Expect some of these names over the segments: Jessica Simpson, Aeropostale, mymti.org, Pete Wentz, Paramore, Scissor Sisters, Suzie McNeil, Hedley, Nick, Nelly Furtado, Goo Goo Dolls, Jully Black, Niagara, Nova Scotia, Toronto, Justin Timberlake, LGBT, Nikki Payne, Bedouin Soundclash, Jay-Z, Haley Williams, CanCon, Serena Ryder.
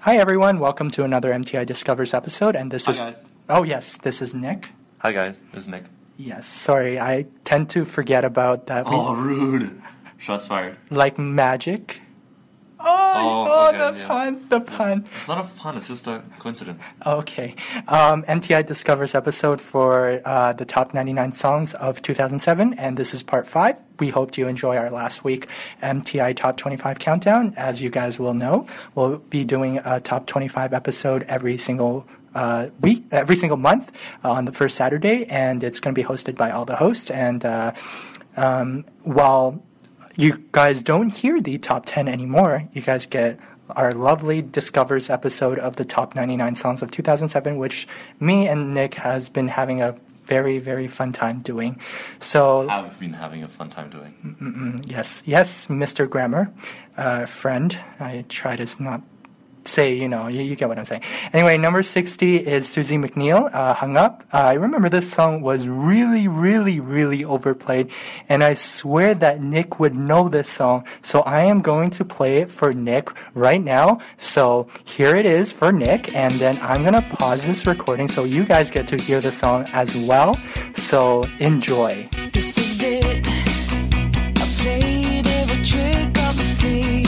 Hi, everyone. Welcome to another MTI Discovers episode, and this is... Hi, guys. Oh, yes. This is Nick. Hi, guys. This is Nick. Yes. Sorry, I tend to forget about that. Oh, rude. Shots fired. Like magic. Oh, okay, the pun. It's not a pun. It's just a coincidence. Okay. MTI Discovers episode for the top 99 songs of 2007, and this is part 5. We hope you enjoy our last week MTI Top 25 Countdown. As you guys will know, we'll be doing a Top 25 episode every single week, every single month on the first Saturday, and it's going to be hosted by all the hosts. And while you guys don't hear the top 10 anymore, you guys get our lovely Discovers episode of the top 99 songs of 2007, which me and Nick has been having a very, very fun time doing. So I've been having a fun time doing. Yes. Yes, Mr. Grammar, friend. I try to not say, you know, you get what I'm saying. Anyway, number 60 is Suzie McNeil, Hung Up. I remember this song was really, really, really overplayed, and I swear that Nick would know this song, so I am going to play it for Nick right now. So here it is for Nick, and then I'm going to pause this recording so you guys get to hear the song as well. So enjoy. This is it. I played every trick up my sleeve.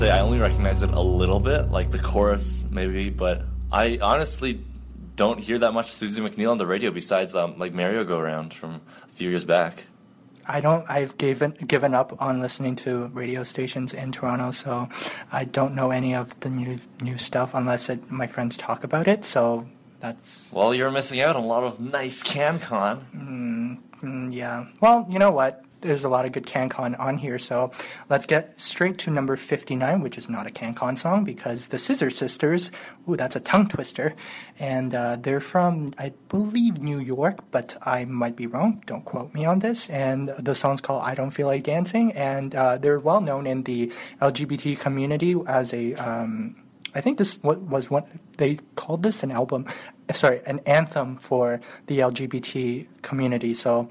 I only recognize it a little bit, like the chorus maybe, but I honestly don't hear that much Suzie McNeil on the radio besides like Merry Go Round from a few years back. I've given up on listening to radio stations in Toronto, so I don't know any of the new stuff unless my friends talk about it. So that's... Well, you're missing out on a lot of nice CanCon. Yeah. Well, you know what? there's a lot of good CanCon on here, so let's get straight to number 59, which is not a CanCon song because the Scissor Sisters, ooh, that's a tongue twister, and they're from, I believe, New York, but I might be wrong, don't quote me on this, and the song's called I Don't Feel Like Dancing, and they're well known in the LGBT community as a, I think this was what they called this an album, sorry, an anthem for the LGBT community, so...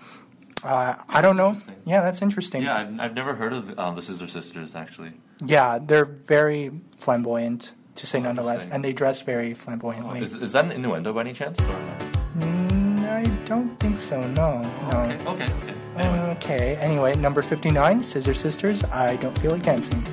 I don't know. Yeah, that's interesting. Yeah, I've never heard of the Scissor Sisters, actually. Yeah, they're very flamboyant, to say nonetheless, and they dress very flamboyantly. Is that an innuendo by any chance? Or no? I don't think so, no. Okay. Anyway, number 59, Scissor Sisters, I Don't Feel Like Dancing.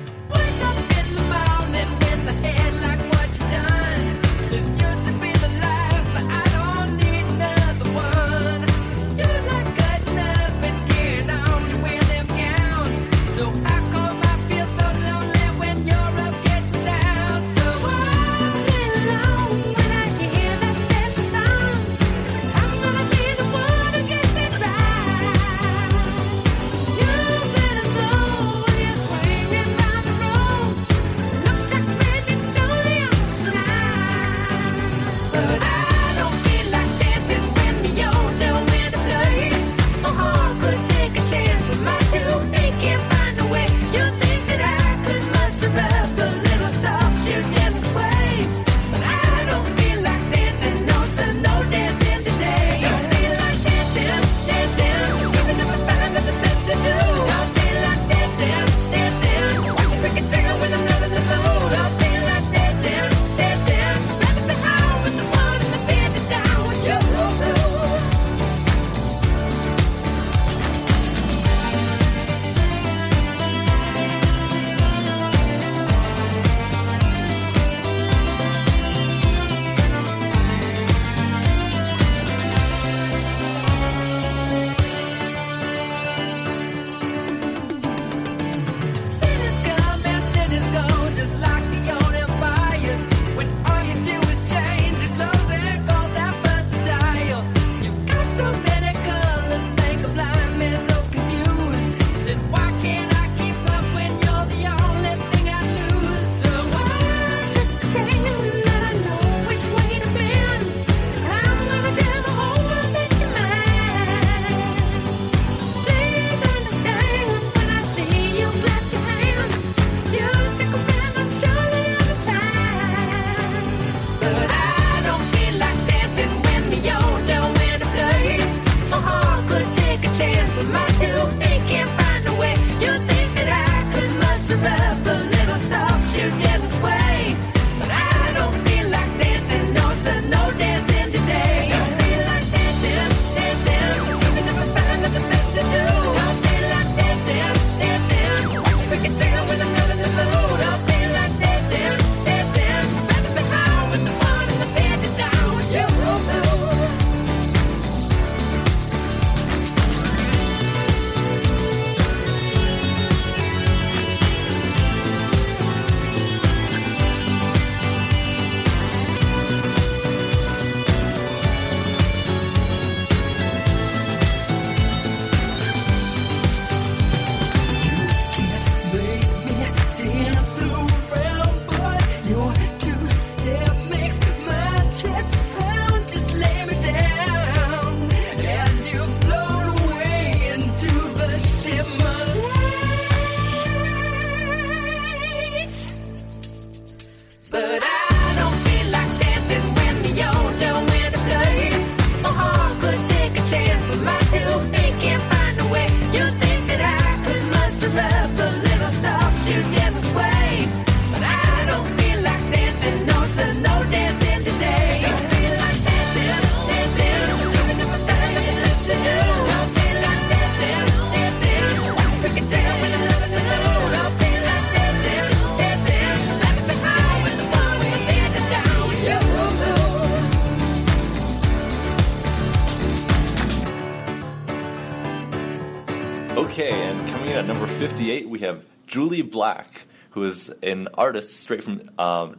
We have Jully Black, who is an artist straight from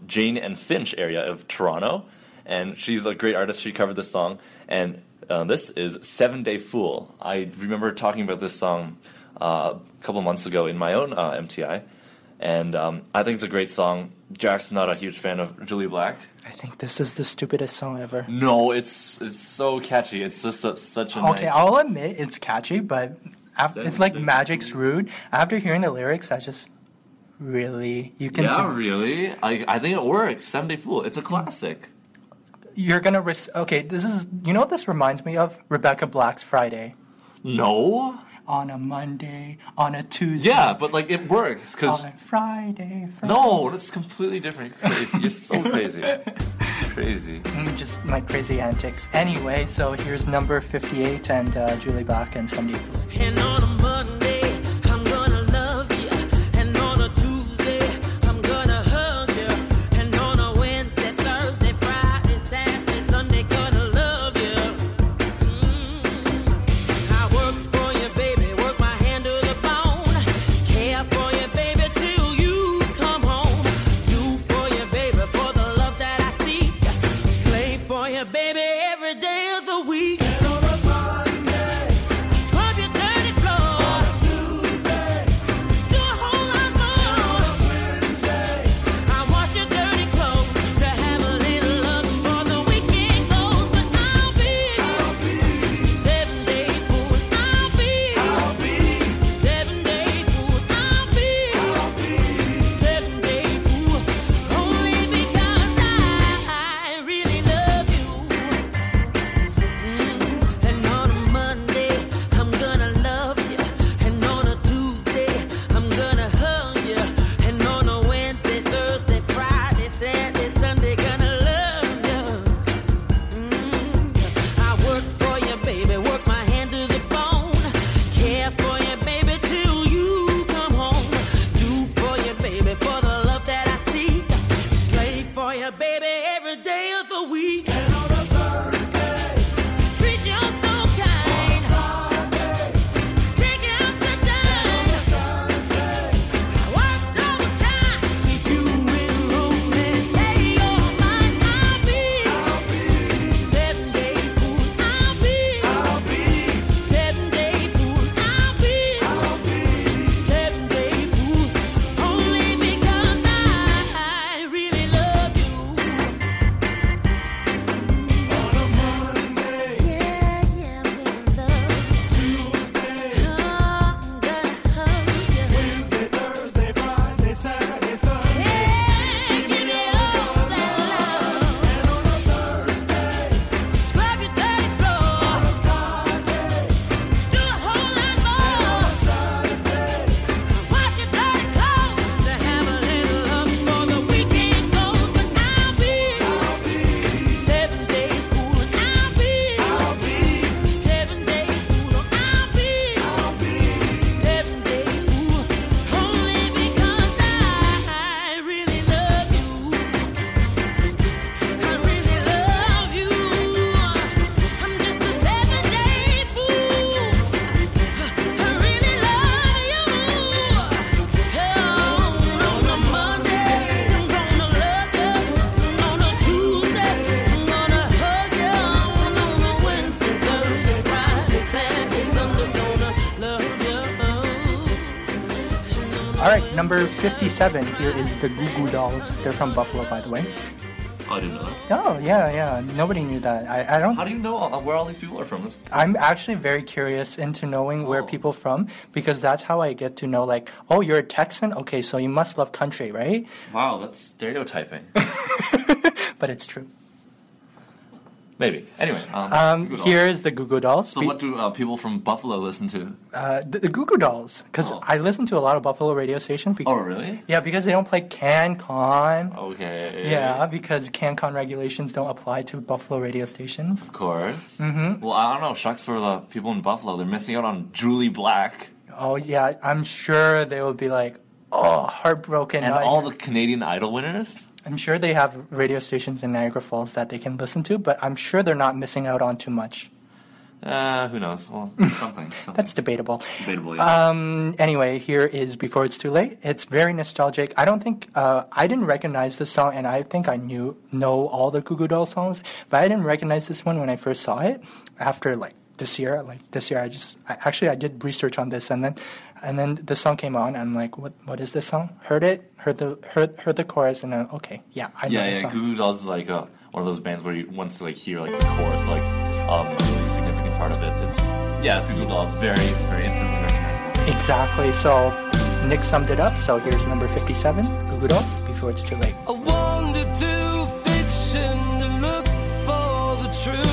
Jane and Finch area of Toronto, and she's a great artist. She covered this song, and this is 7 Day Fool. I remember talking about this song a couple months ago in my own MTI, and I think it's a great song. Jack's not a huge fan of Jully Black. I think this is the stupidest song ever. No, it's so catchy. It's just such a nice... Okay, I'll admit it's catchy, but it's like Magic's Rude. After hearing the lyrics, I just... Really? You can really? I think it works. Seven-Day Fool. It's a classic. You're going to... Okay, this is... You know what this reminds me of? Rebecca Black's Friday. No. On a Monday, on a Tuesday. Yeah, but, like, it works, because... On a Friday. No, that's completely different. You're so crazy. Crazy. Just my crazy antics. Anyway, so here's number 58 and Jully Black and Seven-Day Fool. And on a Monday... Number 57 here is the Goo Goo Dolls. They're from Buffalo, by the way. I didn't know that. Oh, yeah. Nobody knew that. I don't... How do you know where all these people are from? I'm actually very curious into knowing where people from, because that's how I get to know, like, oh, you're a Texan? Okay, so you must love country, right? Wow, that's stereotyping. But it's true. Maybe. Anyway, here is the Goo Goo Dolls. So what do people from Buffalo listen to? The Goo Goo Dolls, because I listen to a lot of Buffalo radio stations. Because, oh, really? Yeah, because they don't play CanCon. Okay. Yeah, because CanCon regulations don't apply to Buffalo radio stations. Of course. Mm-hmm. Well, I don't know. Shucks for the people in Buffalo. They're missing out on Jully Black. Oh, yeah. I'm sure they will be like, oh, heartbroken. And all the Canadian Idol winners? I'm sure they have radio stations in Niagara Falls that they can listen to, but I'm sure they're not missing out on too much. Who knows? Well, something. That's debatable. Debatable, yeah. Anyway, here is Before It's Too Late. It's very nostalgic. I don't think... I didn't recognize this song, and I think I know all the Goo Goo Doll songs, but I didn't recognize this one when I first saw it. After, like, this year, I did research on this, and then And then the song came on, and I'm like, what is this song? Heard it, heard the chorus, and then, okay, yeah, I know this song. Yeah, Goo Goo Dolls is like one of those bands where you once like hear like the chorus, like a really significant part of it. It's, yeah, it's Goo Goo Dolls, very, very instantly recognizable. Exactly, so Nick summed it up, so here's number 57, Goo Goo Dolls, Before It's Too Late. I wandered through fiction to look for the truth.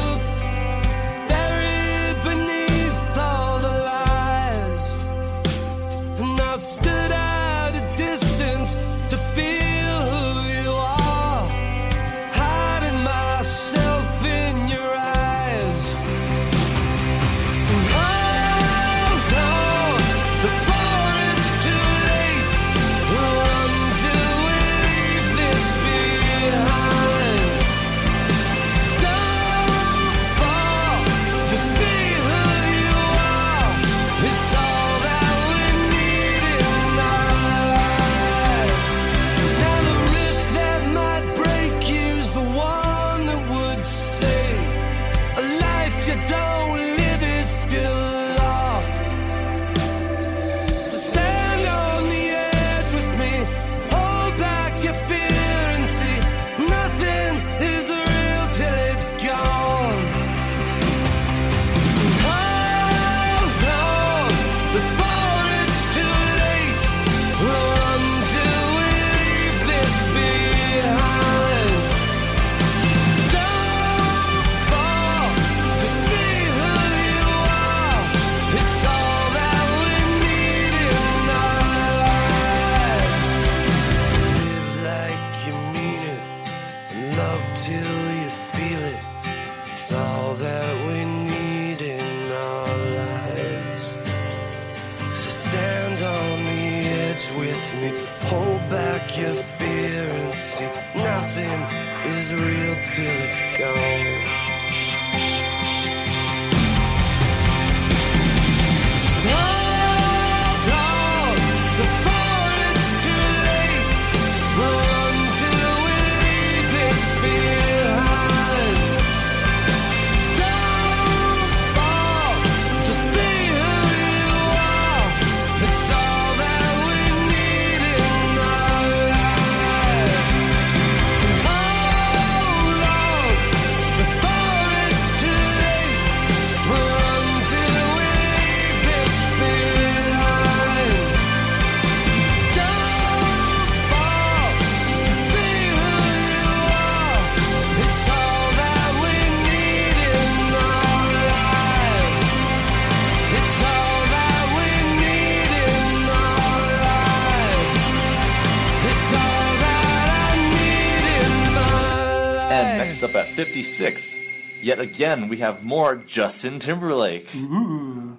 Up at 56, yet again we have more Justin Timberlake. Ooh.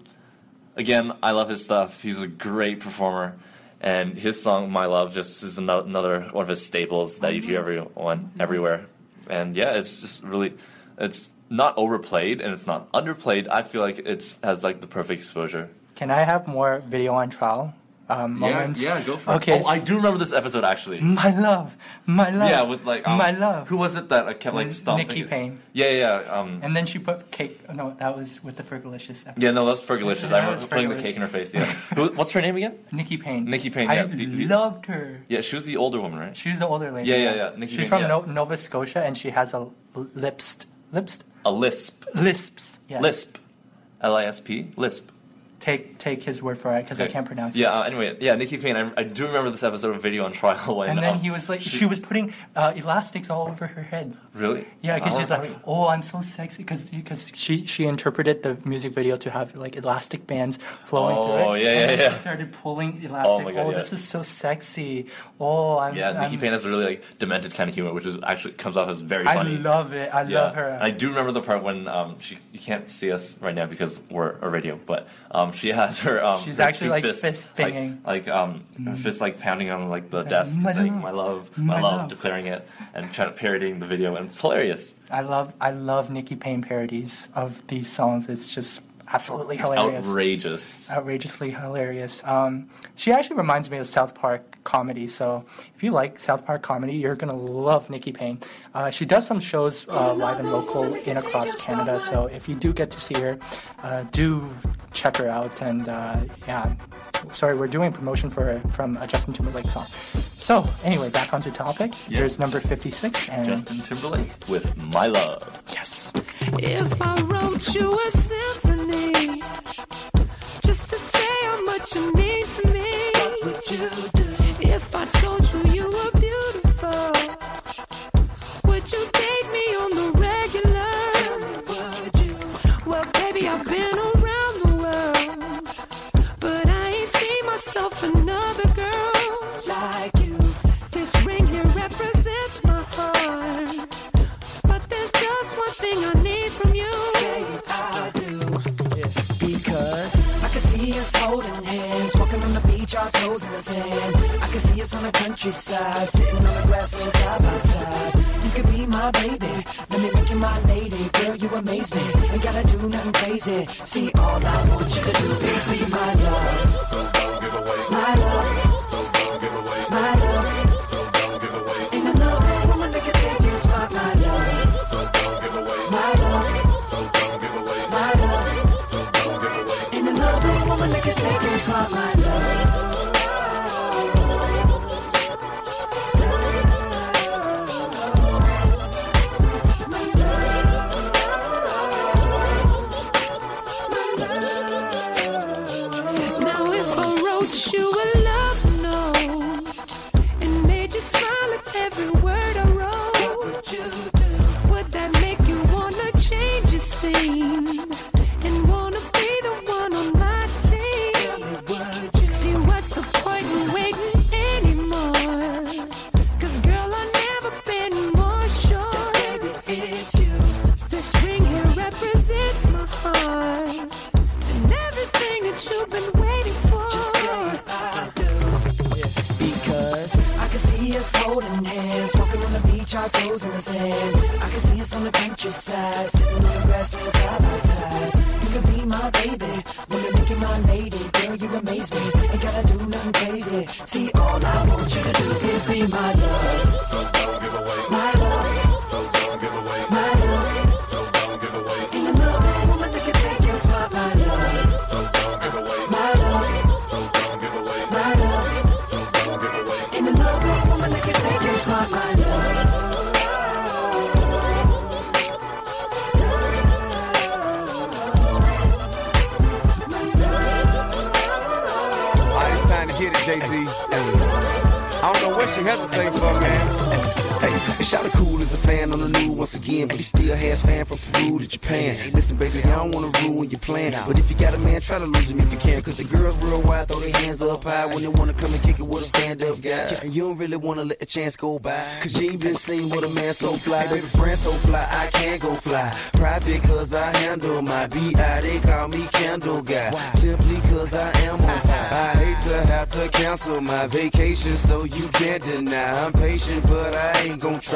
Again, I love his stuff. He's a great performer, and his song "My Love" just is another one of his staples that you hear everywhere. And yeah, it's just it's not overplayed and it's not underplayed. I feel like it has like the perfect exposure. Can I have more video on trial? Moments. Yeah, go for it. Okay, I do remember this episode actually. My love. Yeah, with like my love. Who was it that I kept like stomping? Nikki Payne. Yeah. And then she put cake. No, that was with the Fergalicious episode. Yeah, no, that's Fergalicious. I remember putting the cake in her face. Yeah. What's her name again? Nikki Payne. Yeah. I loved her. Yeah, she was the older woman, right? She was the older lady. Yeah. Nikki Payne, from Nova Scotia, and she has a lisp. Lisps. Yeah. Lisp. LISP. Lisp. Take his word for it, because I can't pronounce it. Yeah, anyway, Nikki Payne, I do remember this episode of Video on Trial. And then he was like, she was putting elastics all over her head. Really? Yeah, because she's like, oh, I'm so sexy, because she interpreted the music video to have like elastic bands flowing through it. Oh, yeah. She started pulling elastic. Oh, my God, this is so sexy. Oh, Nikki Payne has a really like demented kind of humor, which is actually comes off as very funny. I love it. I love her. I do remember the part when you can't see us right now because we're a radio, but she has her she's her actually like fist banging, her fist like pounding on like the desk, like my love, declaring it and trying to parodying the video, and it's hilarious. I love Nikki Payne parodies of these songs. It's just absolutely hilarious. It's outrageous. Outrageously hilarious. She actually reminds me of South Park comedy, so if you like South Park comedy, you're going to love Nikki Payne. She does some shows live and local in across Canada, so if you do get to see her, do check her out. And yeah, sorry, we're doing promotion for from a Justin Timberlake song. So anyway, back onto topic. Yep. There's number 56. And Justin Timberlake with My Love. Yes. If I wrote you a symphony, just to say how much you mean to me, what would you do? If I told you you were beautiful, would you date me on the regular? Tell me, would you? Well, baby, I've been around the world, but I ain't seen myself another girl like you. This ring here represents my heart, but there's just one thing I need. Say I do, yeah. Because I can see us holding hands, walking on the beach, our toes in the sand. I can see us on the countryside, sitting on the grassland side by side. You could be my baby, let me make you my lady. Girl, you amaze me, ain't gotta do nothing crazy. See, all I want you to do is be my love. So don't give away my love. So don't give away my love. So don't give away. Ain't another woman that can take this right, my love. So don't give away my love. Take this from my love. My love. Now if I wrote you a love note and made you smile at every word I wrote, what would you do? Would that make you wanna change your scene? Holding hands, walking on the beach, our toes in the sand. I can see us on the countryside, sitting on the grassland side by side. You could be my baby, wanna make you my lady. Girl, you amaze me, ain't gotta do nothing crazy. See, all I want you to do is be my love. So don't give away my love. So don't give away my love. So don't give away. Ain't another woman that can take your spot, my love. So don't give away my love. So don't give away my love. My love. It's time to get it, Jay-Z. I don't know what she hesitating for, man. Shout out cool as a fan on the new once again, but he still has fan from Peru to Japan. Hey, listen, baby, I don't want to ruin your plan, but if you got a man, try to lose him if you can, because the girls worldwide throw their hands up high when they want to come and kick it with a stand-up guy. You don't really want to let a chance go by, because you ain't been seen with a man so fly. Hey, baby, friend so fly, I can go fly. Private, because I handle my B.I. They call me Candle Guy, simply because I am on fire. I hate to have to cancel my vacation, so you can't deny I'm patient, but I ain't gonna try.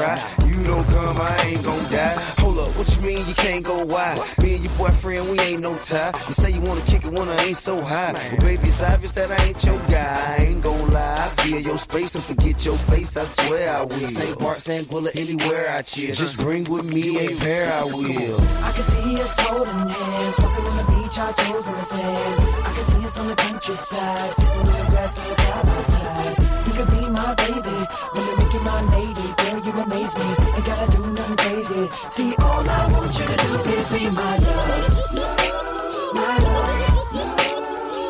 You don't come, I ain't gonna die. Hold up, what you mean you can't go wide? Me and your boyfriend, we ain't no tie. You say you wanna kick it when I ain't so high. Well, baby, it's obvious that I ain't your guy. I ain't gonna lie, I feel your space. Don't forget your face, I swear I will. St. Bart, St. Bullet, anywhere I cheer. Just bring with me a pair, I will. I can see us holding hands, walking on the beach, our toes in the sand. I can see us on the countryside, sitting on the grassland side by side. You could be my baby, wanna make you my lady. Girl, you amaze me, ain't gotta do nothing crazy. See, all I want you to do is be my love. My love.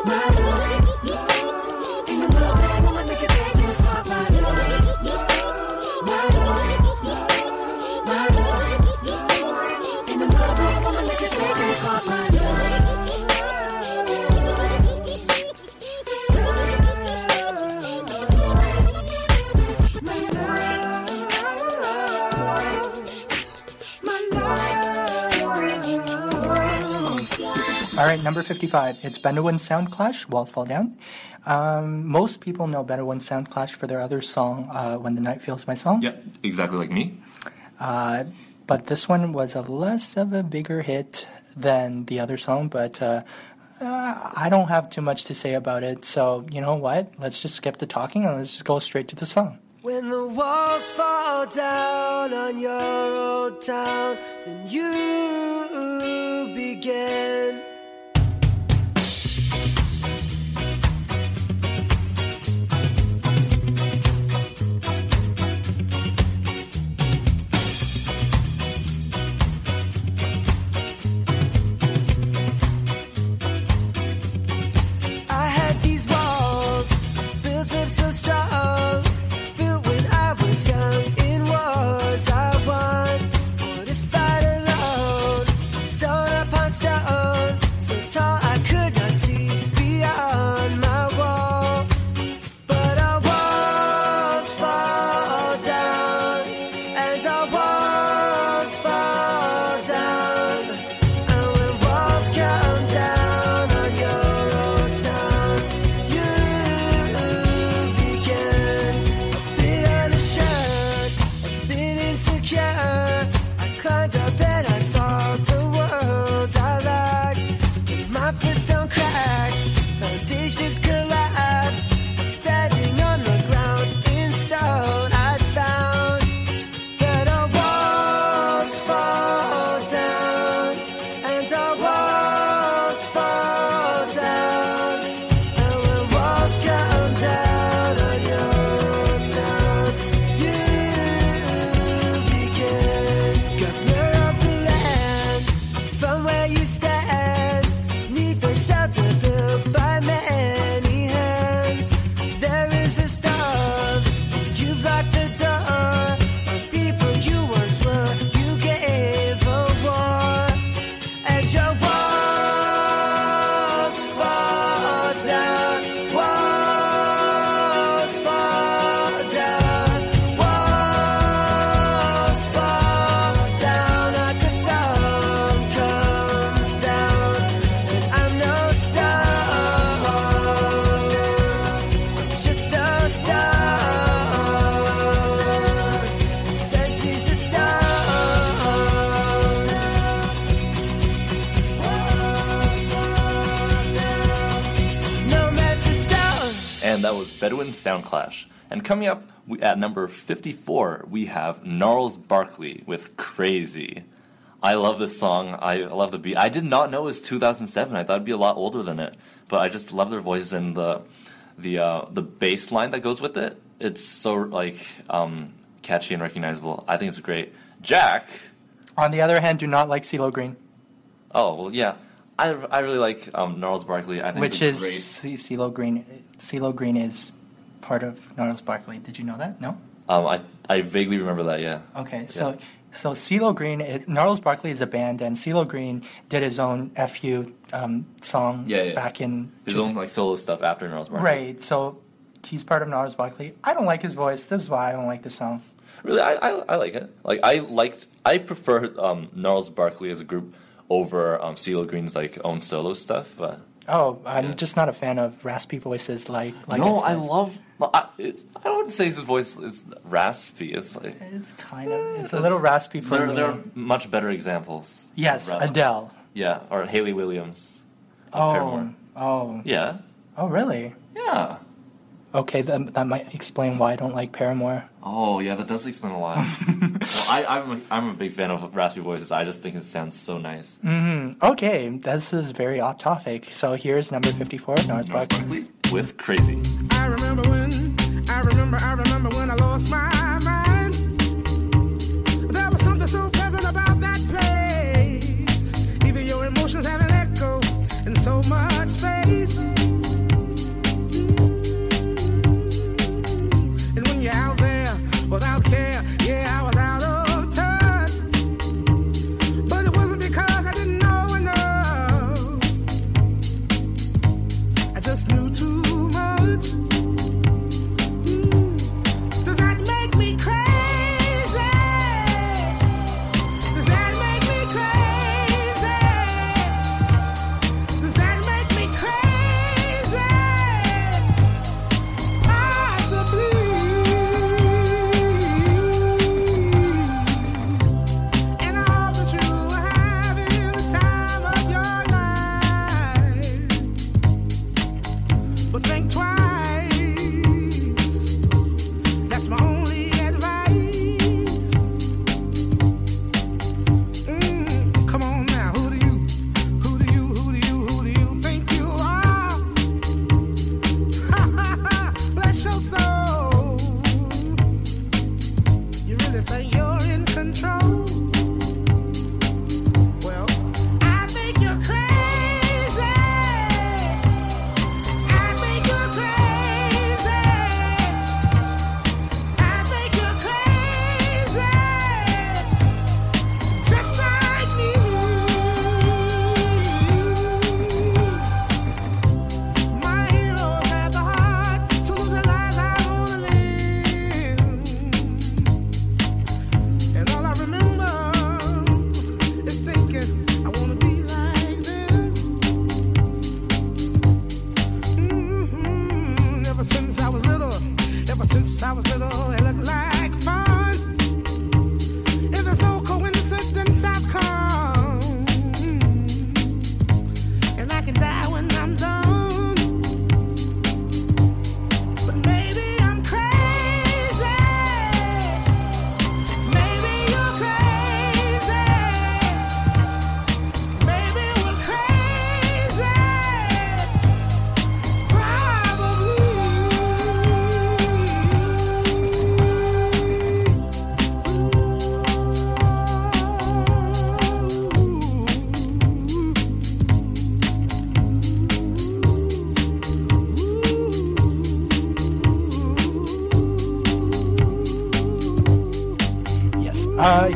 My love. Ain't another woman that can take your spot, my love. My love. My love. Ain't another woman that can take your spot, my love. All right, number 55. It's Bedouin Soundclash, Walls Fall Down. Most people know Bedouin Soundclash for their other song, When the Night Feels My Song. Yep, exactly like me. But this one was a less of a bigger hit. than the other song, but I don't have too much to say about it. So, you know what? Let's just skip the talking and let's just go straight to the song. When the walls fall down on your old town, then you begin. Bedouin Soundclash. And coming up at number 54, we have Gnarls Barkley with Crazy. I love this song. I love the beat. I did not know it was 2007. I thought it'd be a lot older than it. But I just love their voices and the bass line that goes with it. It's so catchy and recognizable. I think it's great. Jack, on the other hand, do not like CeeLo Green. Oh, well, yeah. I really like Gnarls Barkley. I think CeeLo Green is part of Gnarls Barkley. Did you know that? No? I vaguely remember that, yeah. Okay, yeah. So CeeLo Green, Gnarls Barkley is a band, and CeeLo Green did his own FU song back in... His own solo stuff after Gnarls Barkley. Right, so he's part of Gnarls Barkley. I don't like his voice. This is why I don't like the song. Really, I like it. I prefer Gnarls Barkley as a group over CeeLo Green's own solo stuff, but... Oh, I'm just not a fan of raspy voices like no, I love... I wouldn't say his voice is raspy. It's like... It's kind of... It's a little raspy for me. There are much better examples. Yes, Adele. Yeah, or Haley Williams. Oh. Oh. Yeah. Oh, really? Yeah. Okay, that might explain why I don't like Paramore. Oh, yeah, that does explain a lot. I'm a big fan of raspy voices. I just think it sounds so nice. Mm-hmm. Okay, this is very off topic. So here's number 54, Gnarls Barkley with Crazy. I remember when I lost my mind. There was something so pleasant about that place. Even your emotions have an echo in so much space. Without care, I was out of touch. But it wasn't because I didn't know enough. I just knew too much.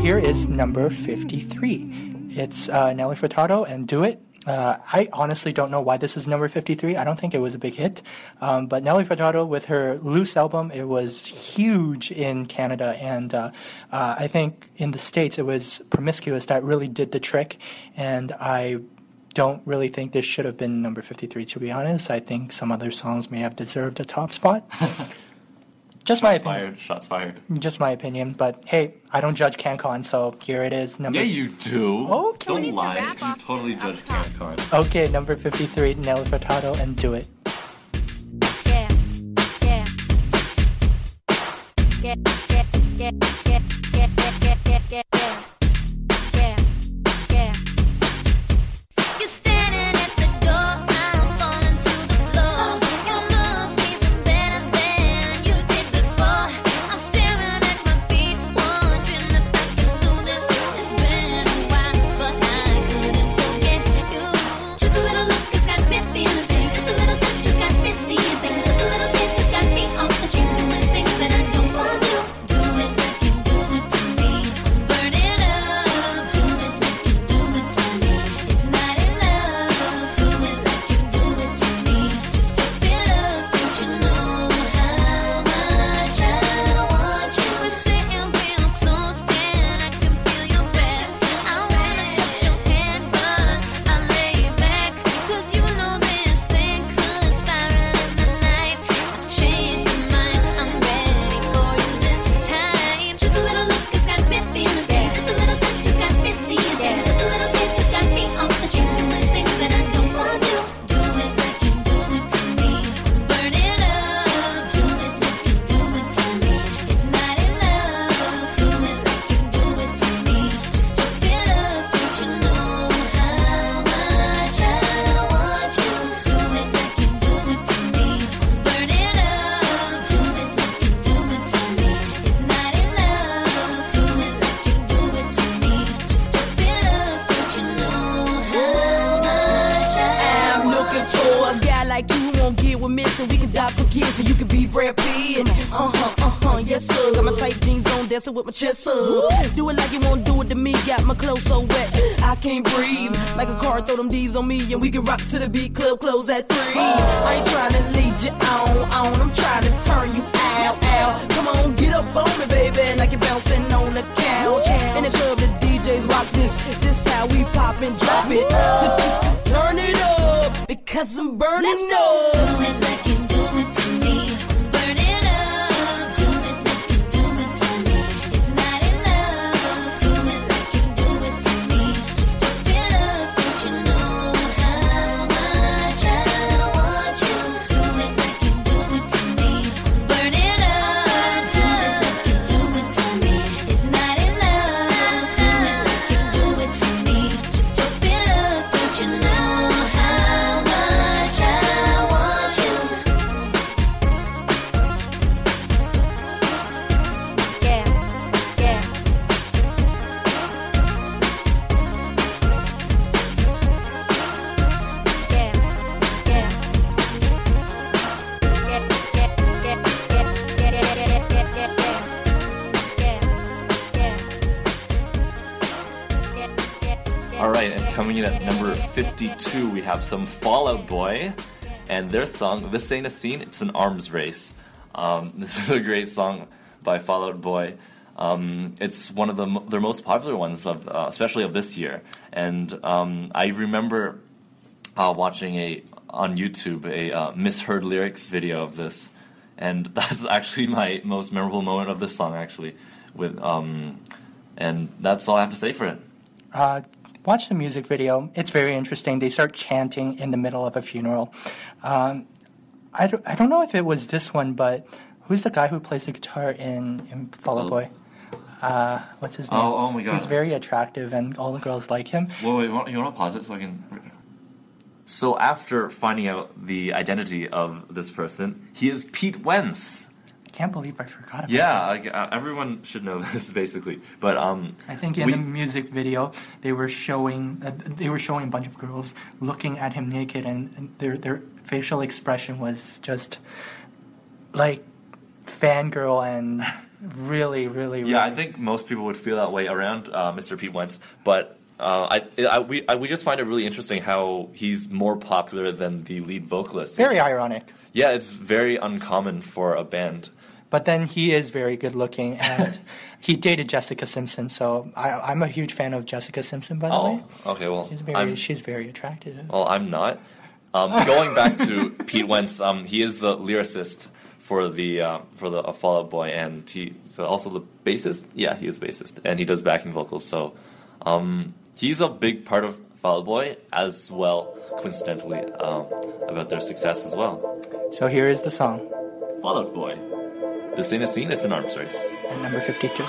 Here is number 53. It's Nelly Furtado and Do It. I honestly don't know why this is number 53. I don't think it was a big hit. But Nelly Furtado with her Loose album, it was huge in Canada. And I think in the States it was Promiscuous that really did the trick. And I don't really think this should have been number 53, to be honest. I think some other songs may have deserved a top spot. Just shots my opinion. Shots fired. Just my opinion, but hey, I don't judge CanCon, so here it is. Number... Yeah, you do. Okay. Don't lie. You totally judge CanCon. Okay, number 53, Nelly Furtado and Do It. Yeah, yeah, yeah, yeah, yeah, yeah, yeah, yeah, yeah, yeah, yeah. With my chest up, do it like you won't do it to me. Got my clothes so wet, I can't breathe. Like a car, throw them D's on me, and we can rock to the beat. Club close at 3. I ain't trying to lead you on. I'm trying to turn you out. Come on, get up on me, baby, like you're bouncing on the couch. In the club, the DJs rock this. This how we pop and drop it. Turn it up because I'm burning up. Do it like you do it to me. At number 52, we have some Fall Out Boy and their song, This Ain't a Scene, It's an Arms Race. This is a great song by Fall Out Boy. It's one of their most popular ones, especially of this year. And I remember watching on YouTube a misheard lyrics video of this. And that's actually my most memorable moment of this song, actually. With and that's all I have to say for it. Watch the music video. It's very interesting. They start chanting in the middle of a funeral. I don't know if it was this one, but who's the guy who plays the guitar in Fall Out Boy? What's his name? Oh my God. He's very attractive, and all the girls like him. Wait, you want to pause it so I can... So after finding out the identity of this person, he is Pete Wentz. I can't believe I forgot about him. Yeah, everyone should know this, basically. But I think in the music video, they were showing a bunch of girls looking at him naked, and their facial expression was just like fangirl and really. Yeah, I think most people would feel that way around Mr. Pete Wentz, but. We just find it really interesting how he's more popular than the lead vocalist. Very ironic. Yeah, it's very uncommon for a band. But then he is very good looking, and he dated Jessica Simpson, so I'm a huge fan of Jessica Simpson, by the way. Okay, well... she's very attractive. Well, I'm not. Going back to Pete Wentz, he is the lyricist for the Fall Out Boy, and he's also the bassist. Yeah, he is bassist, and he does backing vocals, so... he's a big part of Fall Out Boy as well, coincidentally, about their success as well. So here is the song. Fall Out Boy. This ain't a scene, it's an arms race. And number 52.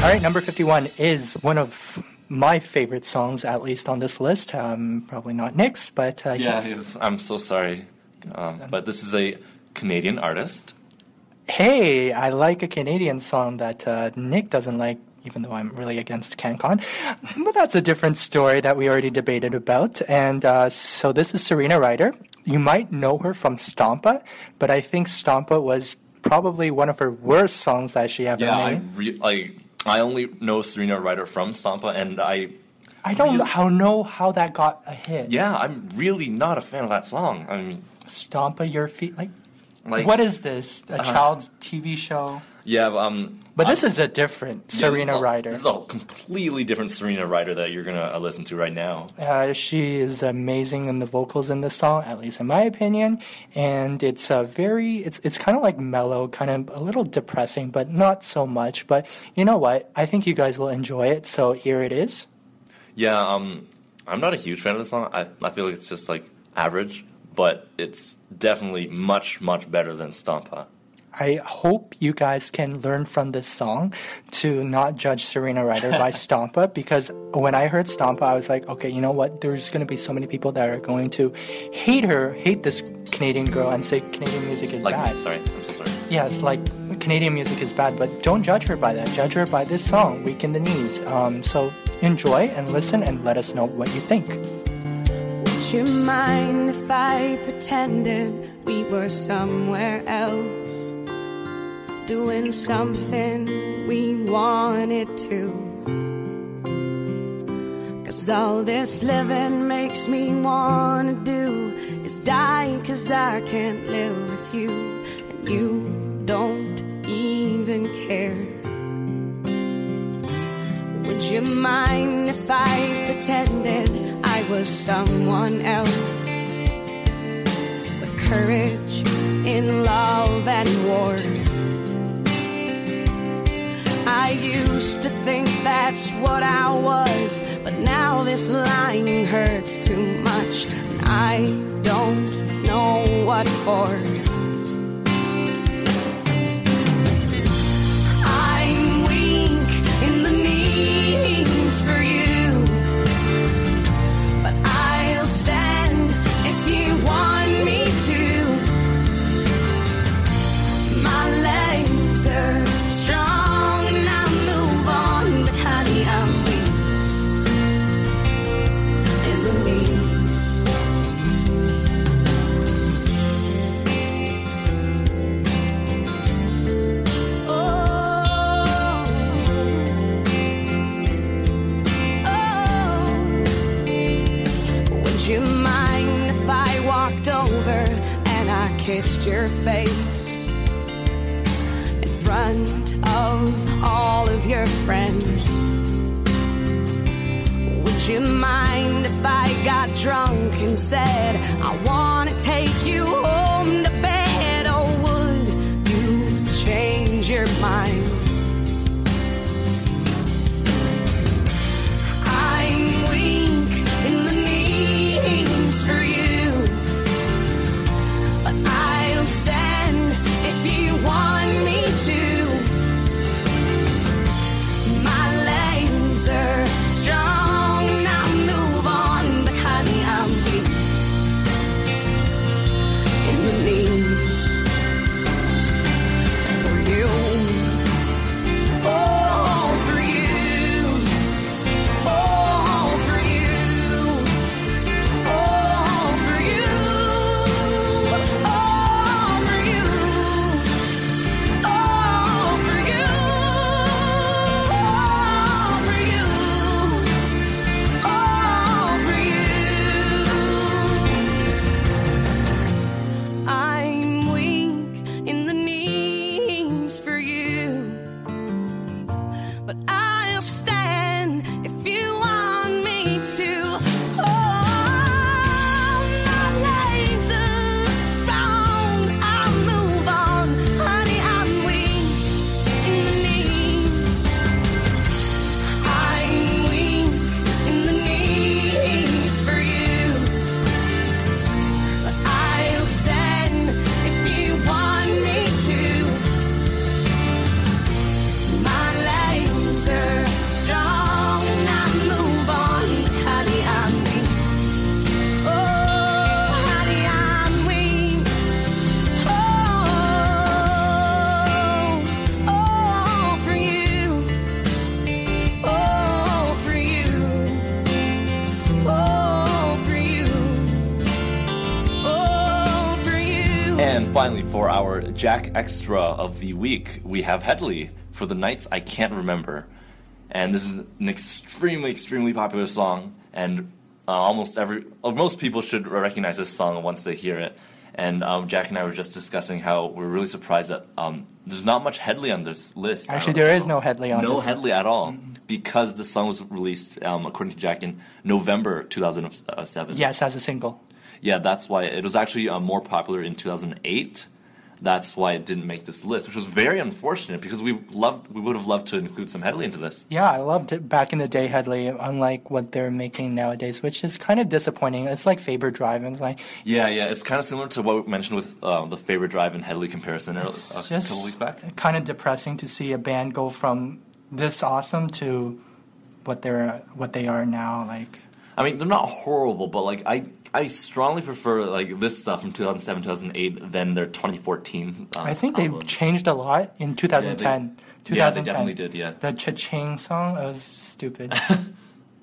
All right, number 51 is one of my favorite songs, at least on this list. Probably not Nick's, but... I'm so sorry. But this is a Canadian artist. Hey, I like a Canadian song that Nick doesn't like, even though I'm really against CanCon. But that's a different story that we already debated about. And so this is Serena Ryder. You might know her from Stompa, but I think Stompa was probably one of her worst songs that she ever made. I only know Serena Ryder from Stompa, and I don't know how that got a hit. Yeah, I'm really not a fan of that song. I mean, Stompa your feet, like what is this? A child's TV show? Yeah, but this is a different Serena Ryder. This is a completely different Serena Ryder that you're gonna listen to right now. She is amazing in the vocals in this song, at least in my opinion. And it's a it's kind of like mellow, kind of a little depressing, but not so much. But you know what? I think you guys will enjoy it. So here it is. Yeah, I'm not a huge fan of this song. I feel like it's just like average, but it's definitely much, much better than Stompa. I hope you guys can learn from this song to not judge Serena Ryder by Stompa, because when I heard Stompa, I was like, okay, you know what? There's going to be so many people that are going to hate her, hate this Canadian girl, and say Canadian music is bad. Sorry, I'm so sorry. Yeah, it's like Canadian music is bad, but don't judge her by that. Judge her by this song, Weak in the Knees. So enjoy and listen and let us know what you think. Would you mind if I pretended we were somewhere else? Doing something we wanted to. 'Cause all this living makes me wanna do is die, 'cause I can't live with you, and you don't even care. Would you mind if I pretended I was someone else? With courage in love and war. I used to think that's what I was, but now this lying hurts too much, and I don't know what for. I'm weak in the knees for you, but I'll stand if you want me to. My legs are strong. Would you mind if I walked over and I kissed your face in front of all of your friends? Would you mind if I got drunk and said I want to take you home to bed? Oh, would you change your mind? I'm weak in the knees for you, but I'll stand if you want me to. My legs are strong, I move on, but honey, I'm weak in the knees. finally, for our Jack Extra of the week, we have Hedley for The Nights I Can't Remember. And this is an extremely, extremely popular song, and most people should recognize this song once they hear it. And Jack and I were just discussing how we're really surprised that there's not much Hedley on this list. Actually, there is no Hedley on this list. No Hedley at all, because the song was released, according to Jack, in November 2007. Yes, as a single. Yeah, that's why it was actually more popular in 2008. That's why it didn't make this list, which was very unfortunate because we would have loved to include some Hedley into this. Yeah, I loved it back in the day, Hedley, unlike what they're making nowadays, which is kind of disappointing. It's like Faber Drive. And it's like, yeah, it's kind of similar to what we mentioned with the Faber Drive and Hedley comparison a couple weeks back. Kind of depressing to see a band go from this awesome to what they are now. Like, I mean, they're not horrible, but like I strongly prefer like this stuff from 2007, 2008 than their 2014. I think they changed a lot in 2010. Yeah, they definitely did. Yeah, the cha-ching song was stupid.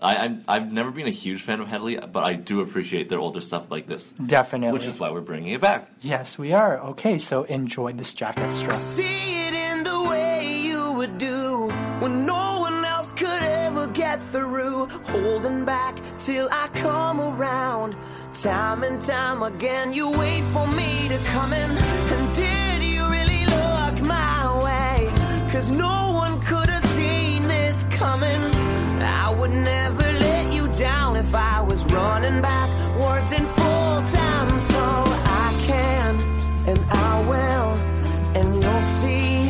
I've never been a huge fan of Hedley, but I do appreciate their older stuff like this. Definitely, which is why we're bringing it back. Yes, we are. Okay, so enjoy this Jack Extra. I see it in the way you would do when no one else could ever get through, holding back till I come around. Time and time again, you wait for me to come in. And did you really look my way? 'Cause no one could have seen this coming. I would never let you down if I was running backwards in full time. So I can, and I will, and you'll see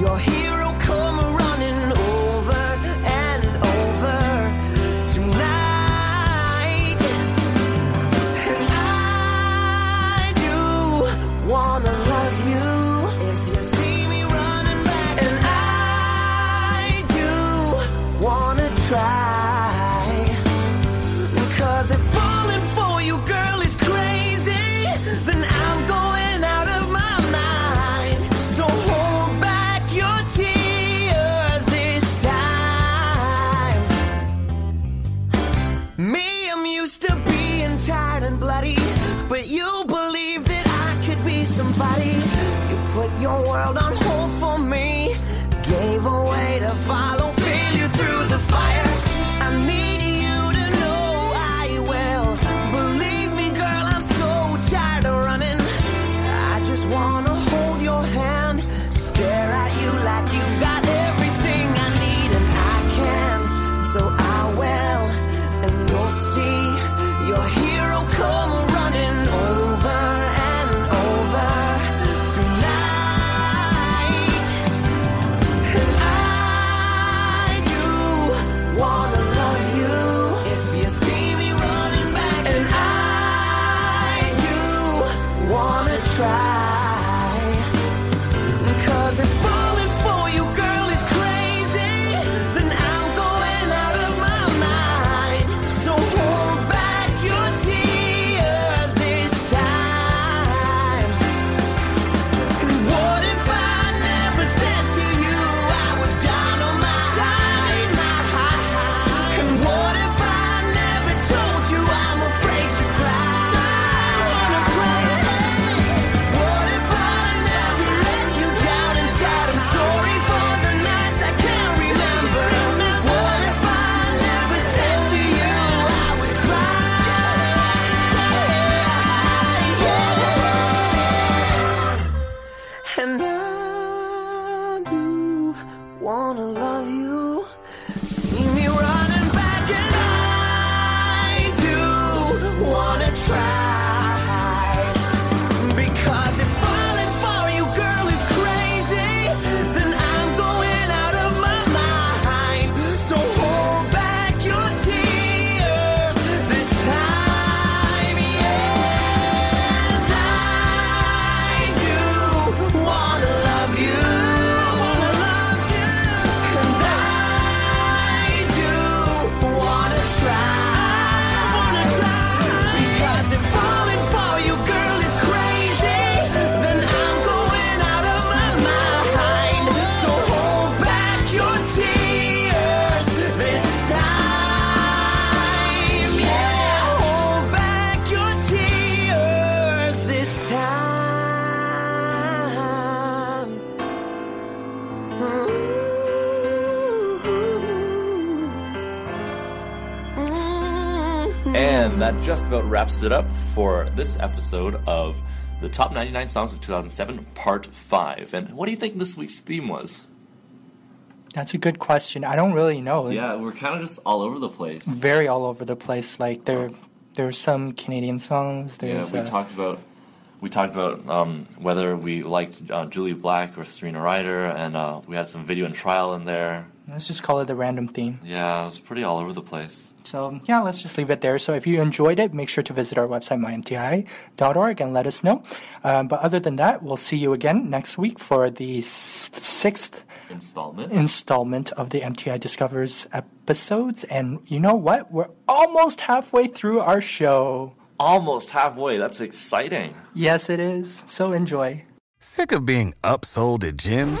your hero come running over and over tonight. Wanna love you if you see me running back, and I do wanna try, because if falling for you, girl, is crazy, then I'm going out of my mind. So hold back your tears this time. Me, I'm used to being tired and bloody, but you believe that somebody, you put your world on hold for me, gave away to follow, feel you through the fire. I need you to know I will, believe me, girl, I'm so tired of running. I just wanna hold your hand, stare at you like you've got everything I need, and I can, so I will, and you'll see your hero come running over. And that just about wraps it up for this episode of the Top 99 Songs of 2007, Part 5. And what do you think this week's theme was? That's a good question. I don't really know. Yeah, we're kind of just all over the place. Very all over the place. Like, there's some Canadian songs. There's, yeah, we talked about whether we liked Jully Black or Serena Ryder, and we had some Video and Trial in there. Let's just call it the random theme. Yeah, it was pretty all over the place. So, yeah, let's just leave it there. So if you enjoyed it, make sure to visit our website, mymti.org, and let us know. But other than that, we'll see you again next week for the sixth installment of the MTI Discovers episodes. And you know what? We're almost halfway through our show. Almost halfway. That's exciting. Yes, it is. So enjoy. Sick of being upsold at gyms?